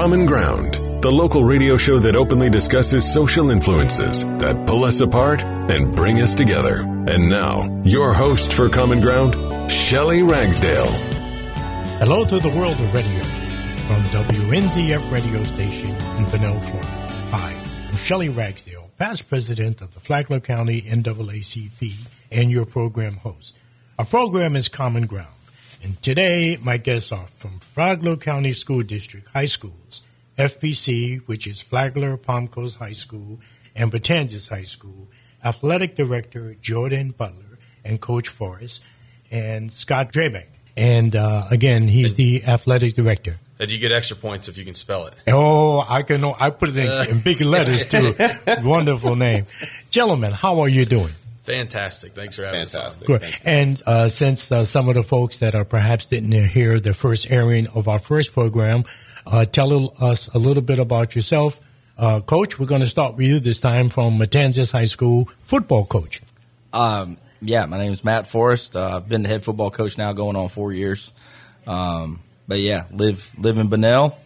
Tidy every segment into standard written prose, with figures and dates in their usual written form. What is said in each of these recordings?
Common Ground, the local radio show that openly discusses social influences that pull us apart and bring us together. And now, your host for Common Ground, Shelly Ragsdale. Hello to the world of radio from WNZF radio station in Bunnell, Florida. Hi, I'm Shelly Ragsdale, past president of the Flagler County NAACP and your program host. Our program is Common Ground. And today, my guests are from Flagler County School District High Schools, FPC, which is Flagler Palm Coast High School, and Matanzas High School, Athletic Director Jordan Butler and Coach Forrest, and Scott Drabzik. And again, he's the Athletic Director. And you get extra points if you can spell it. Oh, I can. I put it in big letters, too. Wonderful name. Gentlemen, how are you doing? Fantastic. Thanks for having us on. Good. And since some of the folks that are perhaps didn't hear the first airing of our first program, tell us a little bit about yourself. Coach, we're going to start with you this time from Matanzas High School, football coach. My name is Matt Forrest. I've been the head football coach now going on 4 years. Live in Bunnell.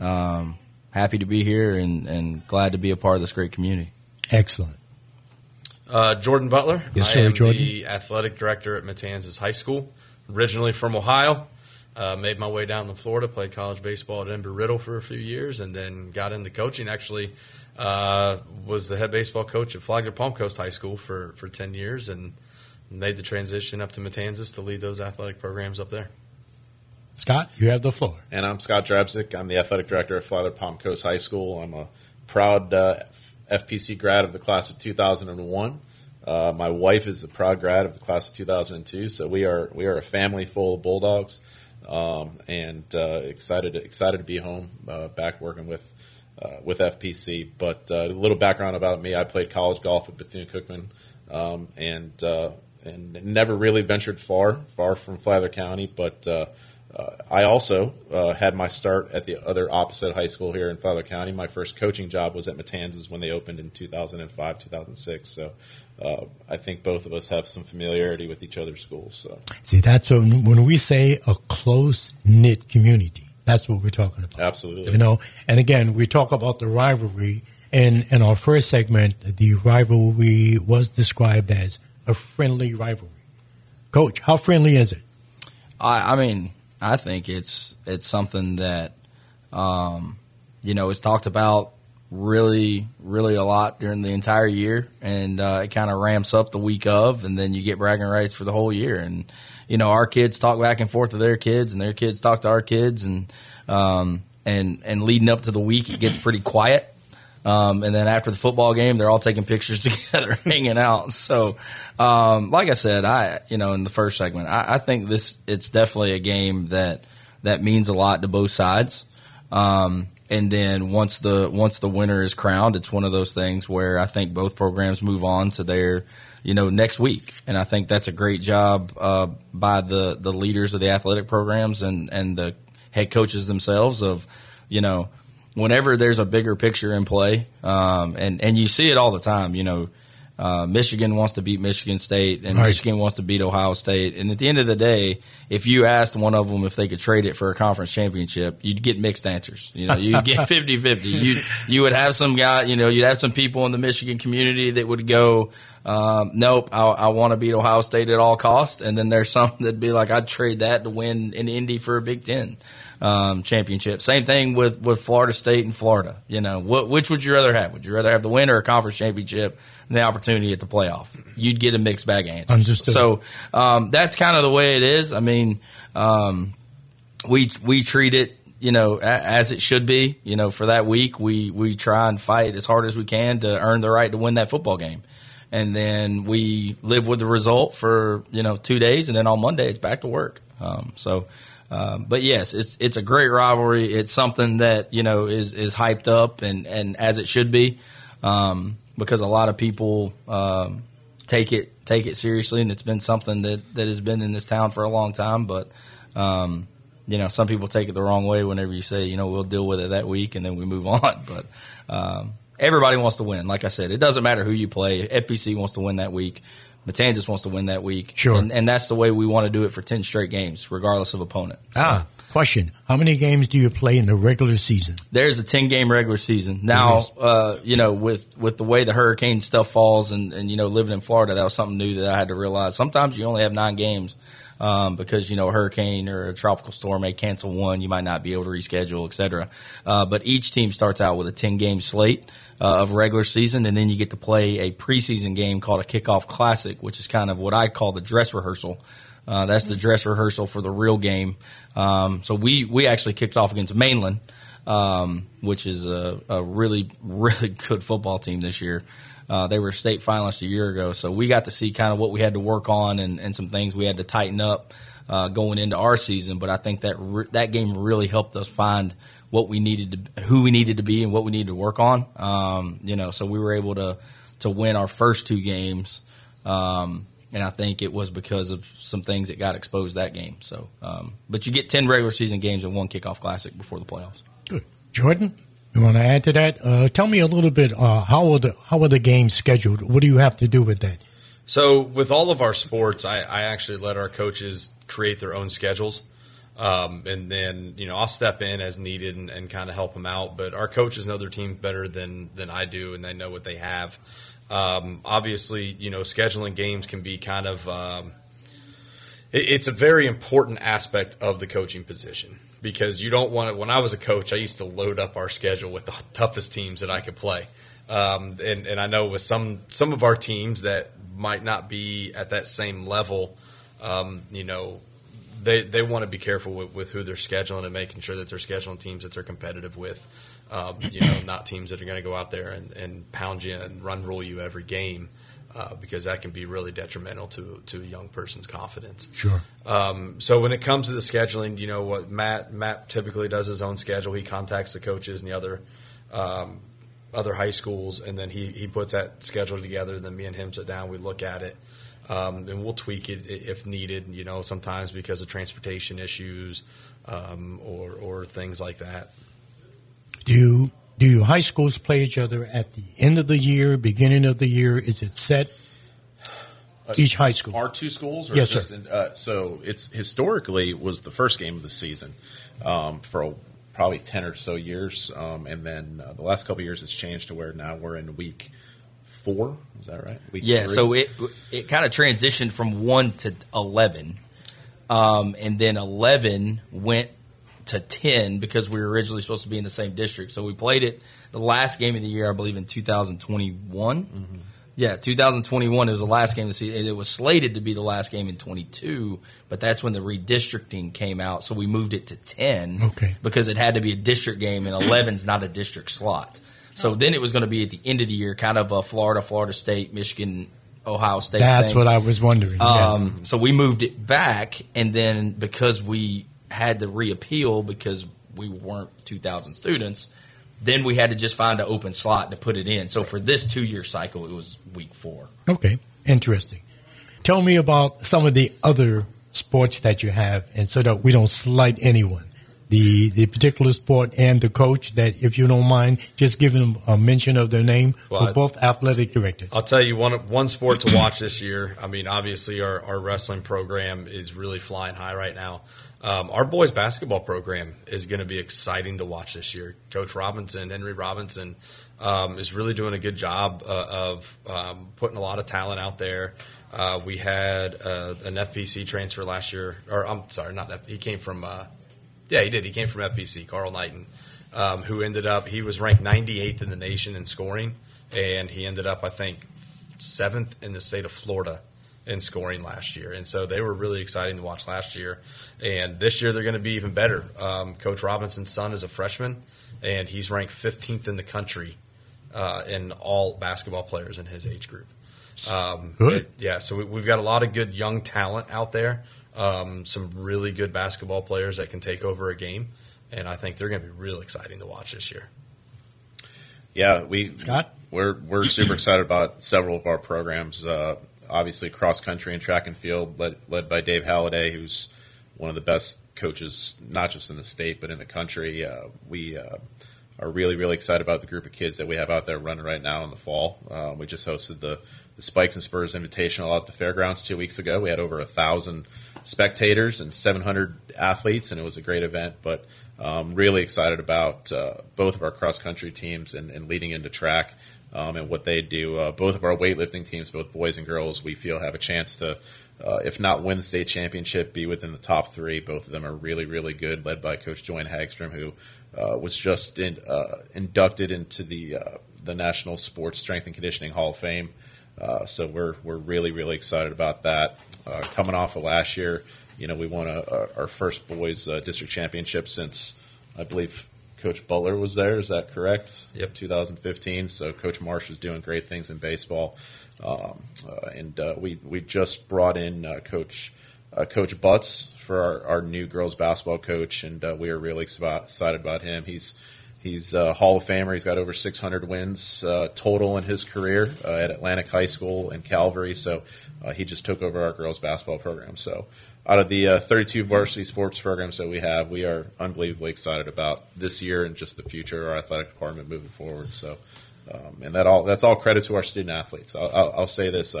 Happy to be here and glad to be a part of this great community. Excellent. Jordan Butler. Yes, sir, I am Jordan, the athletic director at Matanzas High School. Originally from Ohio, made my way down to Florida, played college baseball at Embry-Riddle for a few years, and then got into coaching. Actually, was the head baseball coach at Flagler Palm Coast High School for 10 years and made the transition up to Matanzas to lead those athletic programs up there. Scott, you have the floor. And I'm Scott Drabzik. I'm the athletic director at Flagler Palm Coast High School. I'm a proud FPC grad of the class of 2001. My wife is a proud grad of the class of 2002, so we are a family full of Bulldogs, and excited to be home, back working with FPC. But a little background about me: I played college golf at Bethune-Cookman, and never really ventured far from Flagler County. But I also had my start at the other opposite high school here in Flagler County. My first coaching job was at Matanzas when they opened in 2005, 2006. So I think both of us have some familiarity with each other's schools. So. See, that's when we say a close-knit community, that's what we're talking about. Absolutely. You know, and again, we talk about the rivalry. And in our first segment, the rivalry was described as a friendly rivalry. Coach, how friendly is it? I think it's something that, is talked about really, really a lot during the entire year, and it kind of ramps up the week of, and then you get bragging rights for the whole year. And, our kids talk back and forth to their kids, and their kids talk to our kids, and leading up to the week, it gets pretty quiet. And then after the football game, they're all taking pictures together, hanging out. So, like I said, in the first segment, I think it's definitely a game that means a lot to both sides. And then once the winner is crowned, it's one of those things where I think both programs move on to their, next week. And I think that's a great job, by the leaders of the athletic programs and the head coaches themselves of, whenever there's a bigger picture in play, and you see it all the time, Michigan wants to beat Michigan State and right. Michigan wants to beat Ohio State. And at the end of the day, if you asked one of them if they could trade it for a conference championship, you'd get mixed answers. You'd get 50-50. You would have some guy, you'd have some people in the Michigan community that would go, nope, I want to beat Ohio State at all costs. And then there's some that'd be like, I'd trade that to win an Indy for a Big Ten championship. Same thing with Florida State and Florida. Which would you rather have? Would you rather have the win or a conference championship and the opportunity at the playoff? You'd get a mixed bag of answers. Understood. So that's kind of the way it is. I mean, we treat it, as it should be. For that week, we try and fight as hard as we can to earn the right to win that football game. And then we live with the result for, 2 days. And then on Monday, it's back to work. But yes, it's a great rivalry. It's something that is hyped up and as it should be, because a lot of people take it seriously, and it's been something that has been in this town for a long time. But some people take it the wrong way whenever you say we'll deal with it that week, and then we move on. But everybody wants to win. Like I said, it doesn't matter who you play. FPC wants to win that week. Matanzas wants to win that week. Sure. And that's the way we want to do it for 10 straight games, regardless of opponent. So. Ah, question. How many games do you play in the regular season? There's a 10-game regular season. Now, you know, with the way the hurricane stuff falls and, you know, living in Florida, that was something new that I had to realize. Sometimes you only have 9 games. Because, you know, a hurricane or a tropical storm may cancel one. You might not be able to reschedule, et cetera. But each team starts out with a 10-game slate of regular season, and then you get to play a preseason game called a Kickoff Classic, which is kind of what I call the dress rehearsal. That's the dress rehearsal for the real game. So we actually kicked off against Mainland, which is a really, really good football team this year. They were state finalists a year ago, so we got to see kind of what we had to work on and some things we had to tighten up going into our season. But I think that that game really helped us find what we needed to, who we needed to be, and what we needed to work on. You know, so we were able to win our first 2 games, and I think it was because of some things that got exposed that game. So, but you get 10 regular season games and 1 Kickoff Classic before the playoffs. Good, Jordan. You want to add to that? Tell me a little bit, how are the games scheduled? What do you have to do with that? So with all of our sports, I actually let our coaches create their own schedules. And then, you know, I'll step in as needed and kind of help them out. But our coaches know their teams better than I do, and they know what they have. Obviously, you know, scheduling games can be kind of it's a very important aspect of the coaching position. Because you don't want to – when I was a coach, I used to load up our schedule with the toughest teams that I could play. And I know with some of our teams that might not be at that same level, you know, they want to be careful with who they're scheduling and making sure that they're scheduling teams that they're competitive with, you know, not teams that are going to go out there and pound you and run roll you every game. Because that can be really detrimental to a young person's confidence. Sure. So when it comes to the scheduling, you know what Matt typically does his own schedule. He contacts the coaches and the other high schools, and then he puts that schedule together. Then me and him sit down, we look at it, and we'll tweak it if needed. You know, sometimes because of transportation issues or things like that. Do high schools play each other at the end of the year, beginning of the year? Is it set? Each high school. Our 2 schools? Or yes, just, sir. So it's historically was the first game of the season for probably 10 or so years. And then the last couple of years it's changed to where now we're in week 4. Is that right? Week 3. So it kind of transitioned from 1 to 11. And then 11 went to 10 because we were originally supposed to be in the same district. So we played it the last game of the year, I believe, in 2021. Mm-hmm. Yeah, 2021 it was the last game of the season. It was slated to be the last game in 22, but that's when the redistricting came out. So we moved it to 10 because it had to be a district game, and 11's not a district slot. So then it was going to be at the end of the year, kind of a Florida State, Michigan, Ohio State thing. What I was wondering. Yes. So we moved it back, and then because we – had to reappeal because we weren't 2,000 students, then we had to just find an open slot to put it in. So for this 2-year cycle, it was week 4. Okay, interesting. Tell me about some of the other sports that you have, and so that we don't slight anyone, the particular sport and the coach, that if you don't mind, just give them a mention of their name. Well, we're both athletic directors. I'll tell you one sport to watch this year. I mean, obviously our wrestling program is really flying high right now. Our boys basketball program is going to be exciting to watch this year. Coach Robinson, Henry Robinson, is really doing a good job of putting a lot of talent out there. We had an FPC transfer last year, or I'm sorry, not FPC. He came from, yeah, he did. He came from FPC, Carl Knighton, who ended up, he was ranked 98th in the nation in scoring, and he ended up, I think, 7th in the state of Florida in scoring last year. And so they were really exciting to watch last year. And this year they're going to be even better. Coach Robinson's son is a freshman, and he's ranked 15th in the country in all basketball players in his age group. Good. Yeah, so we've got a lot of good young talent out there, some really good basketball players that can take over a game, and I think they're going to be real exciting to watch this year. Yeah, we're super excited about several of our programs. Obviously, cross-country and track and field, led by Dave Halliday, who's one of the best coaches, not just in the state, but in the country. We are really, really excited about the group of kids that we have out there running right now in the fall. We just hosted the Spikes and Spurs Invitational at the fairgrounds 2 weeks ago. We had over 1,000 spectators and 700 athletes, and it was a great event. But really excited about both of our cross-country teams and leading into track and what they do. Both of our weightlifting teams, both boys and girls, we feel have a chance to, if not win the state championship, be within the top three. Both of them are really, really good, led by Coach Joanne Hagstrom, who was just inducted into the National Sports Strength and Conditioning Hall of Fame. So we're really, really excited about that. Coming off of last year, you know, we won our first boys district championship since, I believe, Coach Butler was there. Is that correct? Yep. 2015. So Coach Marsh is doing great things in baseball. We just brought in Coach Butts for our new girls basketball coach, and we are really excited about him. He's a Hall of Famer. He's got over 600 wins total in his career at Atlantic High School in Calvary. So he just took over our girls basketball program. So out of the 32 varsity sports programs that we have, we are unbelievably excited about this year and just the future of our athletic department moving forward. So, and that's all credit to our student athletes. I'll say this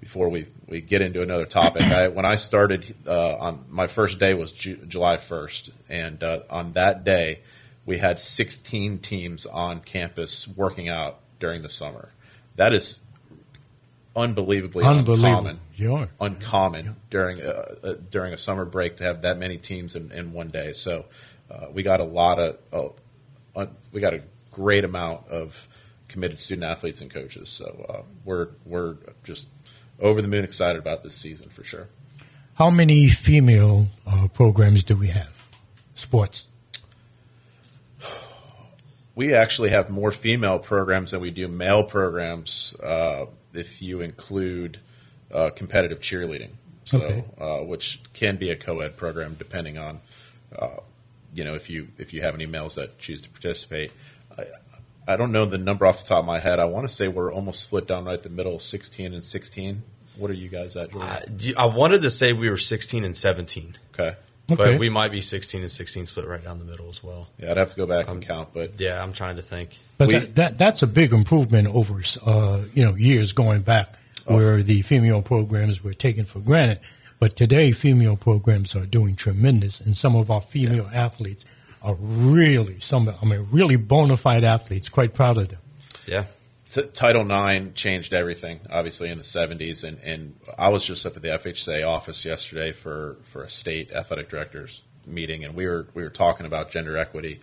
before we get into another topic. When I started, on my first day was July 1st, and on that day, we had 16 teams on campus working out during the summer. That is uncommon during during a summer break to have that many teams in one day. So we got a great amount of committed student athletes and coaches. So we're just over the moon excited about this season for sure. How many female programs do we have? Sports. We actually have more female programs than we do male programs if you include competitive cheerleading, so okay. Which can be a co-ed program depending on, if you have any males that choose to participate. I don't know the number off the top of my head. I want to say we're almost split down right the middle, 16 and 16. What are you guys at, Jordan? I wanted to say we were 16 and 17. Okay. Okay. But we might be 16 and 16 split right down the middle as well. Yeah, I'd have to go back and count. But yeah, I'm trying to think. But that's a big improvement over years going back where the female programs were taken for granted. But today, female programs are doing tremendous, and some of our female athletes are really bona fide athletes. Quite proud of them. Yeah. Title IX changed everything, obviously, in the 70s, and I was just up at the FHSAA office yesterday for a state athletic directors meeting, and we were talking about gender equity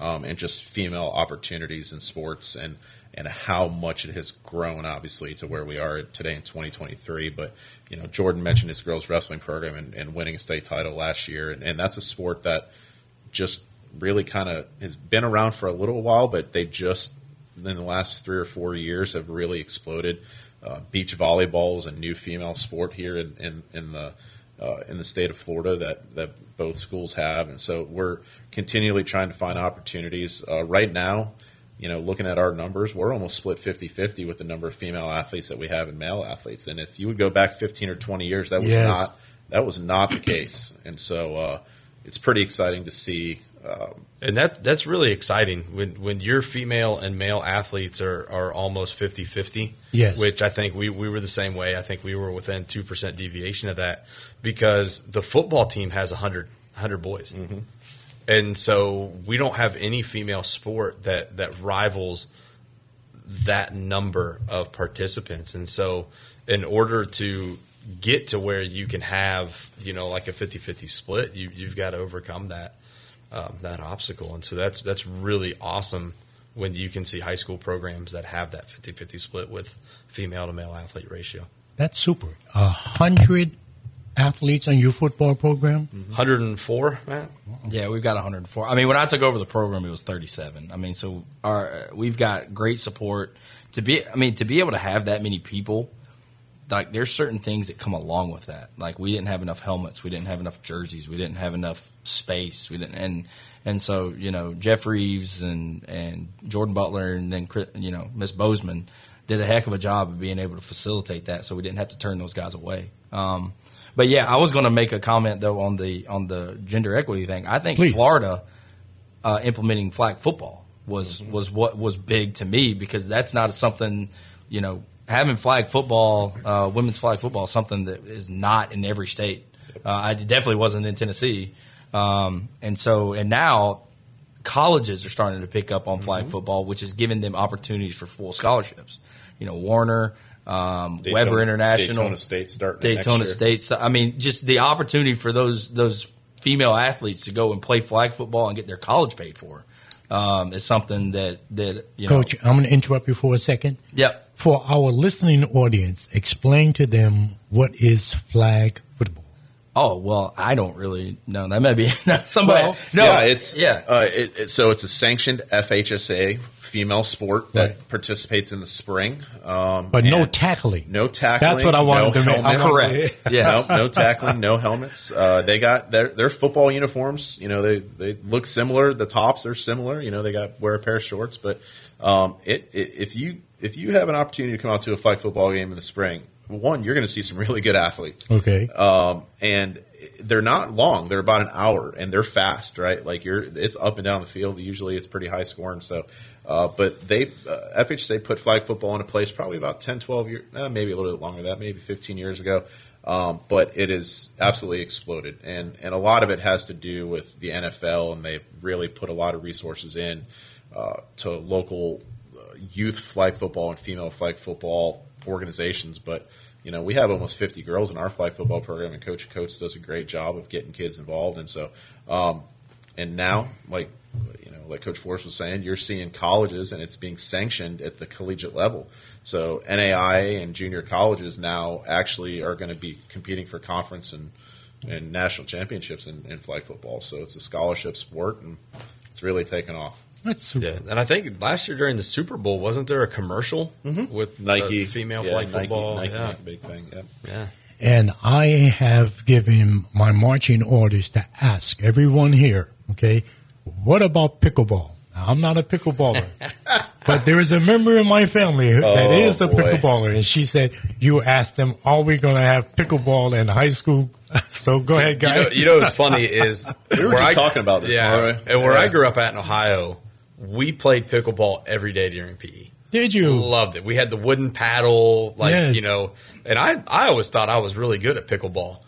and just female opportunities in sports and how much it has grown, obviously, to where we are today in 2023. But, you know, Jordan mentioned his girls wrestling program and winning a state title last year, and that's a sport that just really kind of has been around for a little while, but they just – in the last 3 or 4 years have really exploded. Beach volleyball is a new female sport here in the state of Florida that both schools have, and so we're continually trying to find opportunities. Right now, you know, looking at our numbers, we're almost split 50-50 with the number of female athletes that we have and male athletes. And if you would go back 15 or 20 years, that was not the case. And so it's pretty exciting to see. And that's really exciting when your female and male athletes are almost 50-50, yes. Which I think we were the same way. I think we were within 2% deviation of that because the football team has 100 boys. Mm-hmm. And so we don't have any female sport that rivals that number of participants. And so in order to get to where you can have, you know, like a 50-50 split, you've got to overcome that obstacle. And so that's really awesome when you can see high school programs that have that 50-50 split with female to male athlete ratio. That's super. 100 athletes on your football program? Mm-hmm. 104, Matt? Yeah, we've got 104. I mean, when I took over the program, it was 37. I mean, so we've got great support. To be able to have that many people, like there's certain things that come along with that. Like we didn't have enough helmets, we didn't have enough jerseys, we didn't have enough space. And so, you know, Jeff Reeves and Jordan Butler and then, you know, Ms. Bozeman did a heck of a job of being able to facilitate that, so we didn't have to turn those guys away. But yeah, I was going to make a comment though on the gender equity thing. I think Florida implementing flag football was what was big to me, because that's not something, you know, having flag football, women's flag football, is something that is not in every state. I definitely wasn't in Tennessee. And now colleges are starting to pick up on flag football, which is giving them opportunities for full scholarships. You know, Warner, Weber International, Daytona State. So, I mean, just the opportunity for those female athletes to go and play flag football and get their college paid for is something that you know. Coach, I'm going to interrupt you for a second. Yep. For our listening audience, explain to them what is flag football. Oh, well, I don't really know. That might be somebody. Well, no, yeah, so it's a sanctioned FHSAA female sport that participates in the spring. But no tackling. No tackling. That's what I wanted to know. I'm correct. Yes. No tackling, no helmets. They got their football uniforms. You know, they look similar. The tops are similar. You know, they got wear a pair of shorts. But if you have an opportunity to come out to a flag football game in the spring, one, you're going to see some really good athletes. Okay. And they're not long. They're about an hour, and they're fast, right? Like it's up and down the field. Usually it's pretty high scoring. So, but FHSAA put flag football into place probably about 10, 12 years, maybe a little bit longer than that, maybe 15 years ago. But it is absolutely exploded. And a lot of it has to do with the NFL, and they've really put a lot of resources in to local youth flag football and female flag football organizations. But you know, we have almost 50 girls in our flag football program, and Coach Coates does a great job of getting kids involved. And so and now, like, you know, like Coach Forrest was saying, you're seeing colleges, and it's being sanctioned at the collegiate level. So NAIA and junior colleges now actually are going to be competing for conference and national championships in flag football. So it's a scholarship sport, and it's really taken off. That's super. Yeah, and I think last year during the Super Bowl, wasn't there a commercial with Nike female flag football? Nike, big thing. Yeah. And I have given my marching orders to ask everyone here, okay, what about pickleball? Now, I'm not a pickleballer, but there is a member in my family that is a pickleballer, and she said, "You asked them, are we going to have pickleball in high school?" So go ahead, guys. You know what's funny is we were just talking about this, and where I grew up at in Ohio. We played pickleball every day during PE. Did you? Loved it. We had the wooden paddle, you know, and I always thought I was really good at pickleball.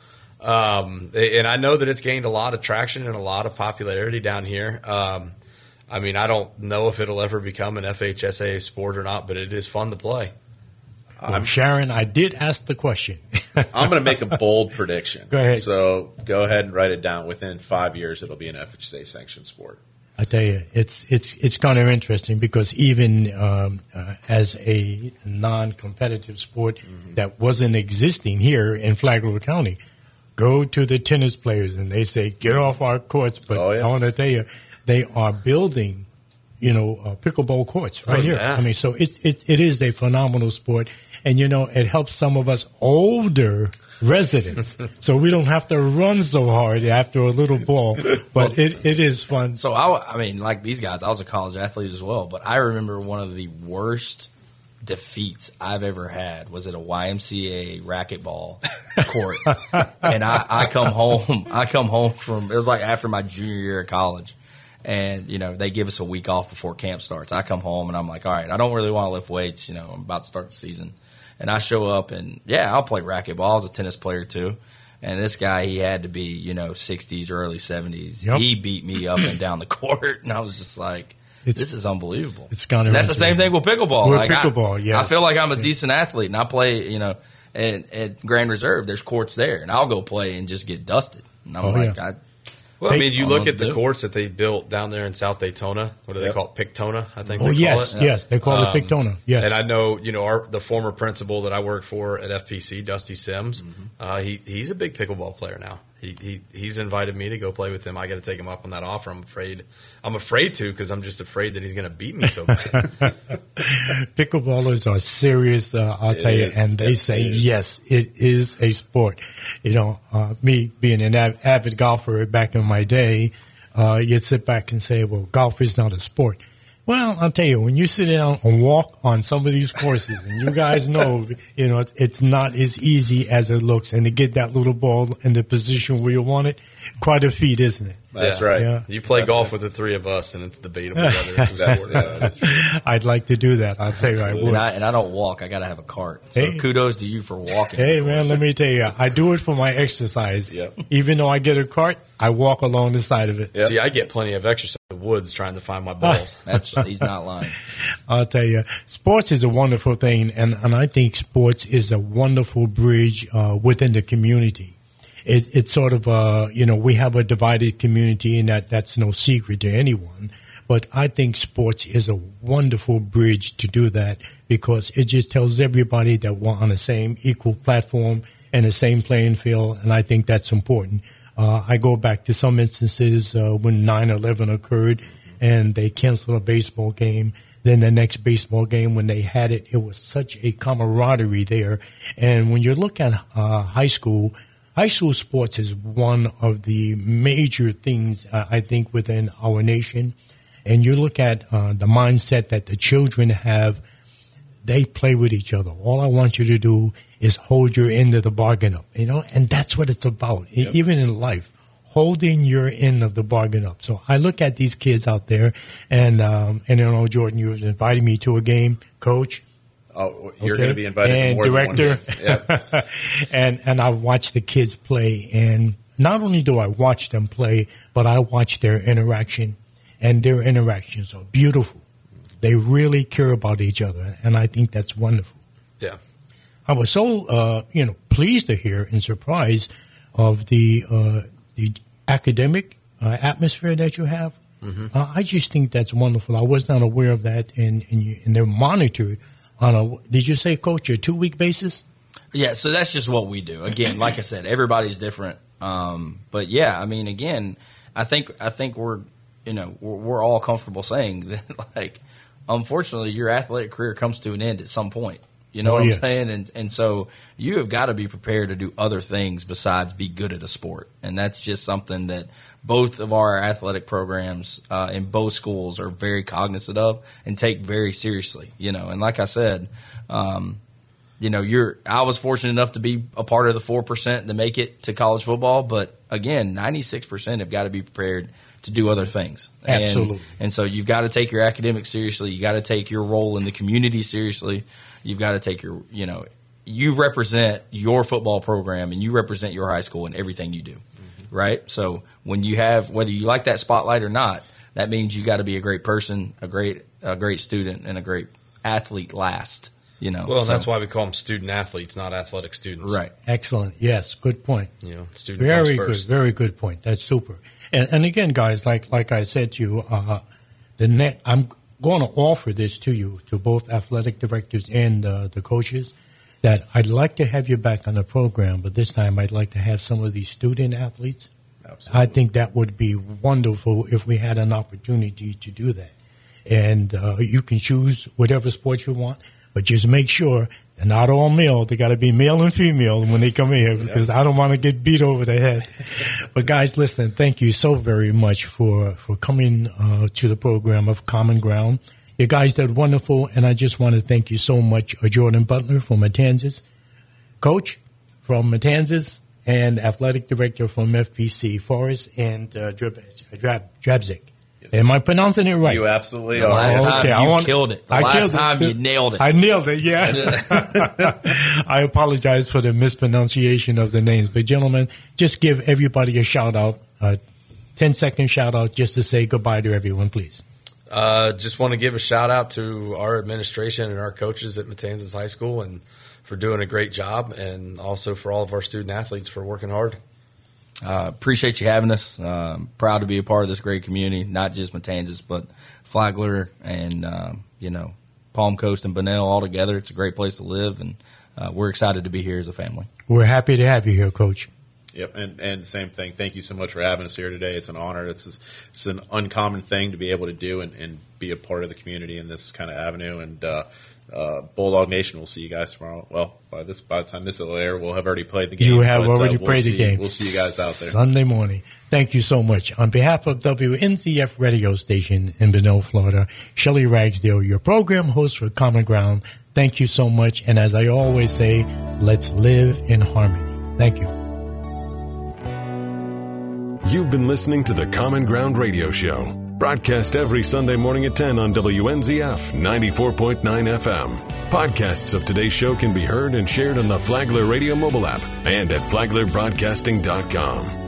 And I know that it's gained a lot of traction and a lot of popularity down here. I mean, I don't know if it'll ever become an FHSAA sport or not, but it is fun to play. Well, Sharon, I did ask the question. I'm going to make a bold prediction. Go ahead. So go ahead and write it down. Within 5 years, it'll be an FHSAA sanctioned sport. I tell you, it's kind of interesting because even as a non-competitive sport that wasn't existing here in Flagler County, go to the tennis players and they say, "Get off our courts." But I want to tell you, they are building, you know, pickleball courts right here. Yeah. I mean, so it is a phenomenal sport, and you know, it helps some of us older residents, so we don't have to run so hard after a little ball, but it is fun. So, I mean, like these guys, I was a college athlete as well, but I remember one of the worst defeats I've ever had was at a YMCA racquetball court, and I come home from, it was like after my junior year of college, and, you know, they give us a week off before camp starts. I come home, and I'm like, all right, I don't really want to lift weights, you know, I'm about to start the season. And I show up, and, I'll play racquetball. I was a tennis player, too. And this guy, he had to be, you know, 60s or early 70s. Yep. He beat me up and down the court. And I was just like, this is unbelievable. It's kind of, that's the same thing with pickleball. I feel like I'm a decent athlete, and I play, you know, at Grand Reserve. There's courts there, and I'll go play and just get dusted. And I'm Well, I mean, you look at the courts that they built down there in South Daytona. What do they call it? Picktona, I think. Oh, yes, they call it Picktona. Yes, and I know, you know, the former principal that I work for at FPC, Dusty Sims. He's a big pickleball player now. He's invited me to go play with him. I got to take him up on that offer. I'm afraid to, because I'm just afraid that he's going to beat me so bad. Pickleballers are serious, I'll tell you, and they say yes, it is a sport. You know, me being an avid golfer back in my day, you'd sit back and say, "Well, golf is not a sport." Well, I'll tell you, when you sit down and walk on some of these courses, and you guys know, you know, it's not as easy as it looks. And to get that little ball in the position where you want it, quite a feat, isn't it? That's right. Yeah. You play golf with the three of us, and it's debatable whether it's important. I'd like to do that. I'll tell you, I would. And I don't walk. I got to have a cart. So kudos to you for walking. Hey, man, let me tell you, I do it for my exercise. Yep. Even though I get a cart, I walk along the side of it. Yep. See, I get plenty of exercise in the woods trying to find my balls. He's not lying. I'll tell you, sports is a wonderful thing, and I think sports is a wonderful bridge within the community. It's sort of, we have a divided community, and that's no secret to anyone. But I think sports is a wonderful bridge to do that, because it just tells everybody that we're on the same equal platform and the same playing field, and I think that's important. I go back to some instances when 9/11 occurred and they canceled a baseball game. Then the next baseball game, when they had it, it was such a camaraderie there. And when you look at high school sports is one of the major things, I think, within our nation. And you look at the mindset that the children have. They play with each other. All I want you to do is hold your end of the bargain up, and that's what it's about. Yep. Even in life, holding your end of the bargain up. So I look at these kids out there, and Jordan, you invited me to a game, Coach. Oh, you're going to be invited to more director. Than one. Yeah. and I've watched the kids play, and not only do I watch them play, but I watch their interaction, and their interactions are beautiful. They really care about each other, and I think that's wonderful. Yeah, I was so pleased to hear and surprised of the academic atmosphere that you have. Mm-hmm. I just think that's wonderful. I was not aware of that, and they're monitored. Did you say, Coach, a 2-week basis? Yeah, so that's just what we do. Again, like I said, everybody's different. But yeah, I mean, again, I think we're all comfortable saying that, like, unfortunately, your athletic career comes to an end at some point. You know what I'm saying? And so you have got to be prepared to do other things besides be good at a sport. And that's just something that both of our athletic programs in both schools are very cognizant of and take very seriously. And like I said, I was fortunate enough to be a part of the 4% to make it to college football. But again, 96% have got to be prepared to do other things. Absolutely. And so you've got to take your academics seriously. You got to take your role in the community seriously. You've got to take your, you represent your football program and you represent your high school in everything you do, mm-hmm. right? So when you have, whether you like that spotlight or not, that means you got to be a great person, a great student, and a great athlete last, Well, that's why we call them student athletes, not athletic students. Right. Excellent. Yes. Good point. Student very comes first. Good. Very good point. That's super. And again, guys, like I said to you, I'm going to offer this to you, to both athletic directors and the coaches, that I'd like to have you back on the program, but this time I'd like to have some of these student athletes. Absolutely. I think that would be wonderful if we had an opportunity to do that. And you can choose whatever sport you want, but just make sure they're not all male. They got to be male and female when they come in here, because I don't want to get beat over the head. But, guys, listen, thank you so very much for coming to the program of Common Ground. You guys did wonderful, and I just want to thank you so much, Jordan Butler from Matanzas, Coach from Matanzas, and Athletic Director from FPC, Forrest, and Drabzik. Am I pronouncing it right? You absolutely are. Killed it. The last time you nailed it. I nailed it, yeah. I apologize for the mispronunciation of the names. But, gentlemen, just give everybody a shout-out, a 10-second shout-out, just to say goodbye to everyone, please. Just want to give a shout-out to our administration and our coaches at Matanzas High School, and for doing a great job, and also for all of our student-athletes for working hard. Appreciate you having us. Proud to be a part of this great community, not just Matanzas, but Flagler and, Palm Coast and Bunnell all together. It's a great place to live, and we're excited to be here as a family. We're happy to have you here, Coach. Yep, and same thing. Thank you so much for having us here today. It's an honor. It's an uncommon thing to be able to do and be a part of the community in this kind of avenue. And Bulldog Nation, we'll see you guys tomorrow. Well, by the time this will air, we'll have already played the game. You have already played the game. We'll see you guys out there Sunday morning. Thank you so much. On behalf of WNZF Radio Station in Bunnell, Florida, Shelly Ragsdale, your program host for Common Ground. Thank you so much. And as I always say, let's live in harmony. Thank you. You've been listening to the Common Ground Radio Show, broadcast every Sunday morning at 10 on WNZF 94.9 FM. Podcasts of today's show can be heard and shared on the Flagler Radio mobile app and at flaglerbroadcasting.com.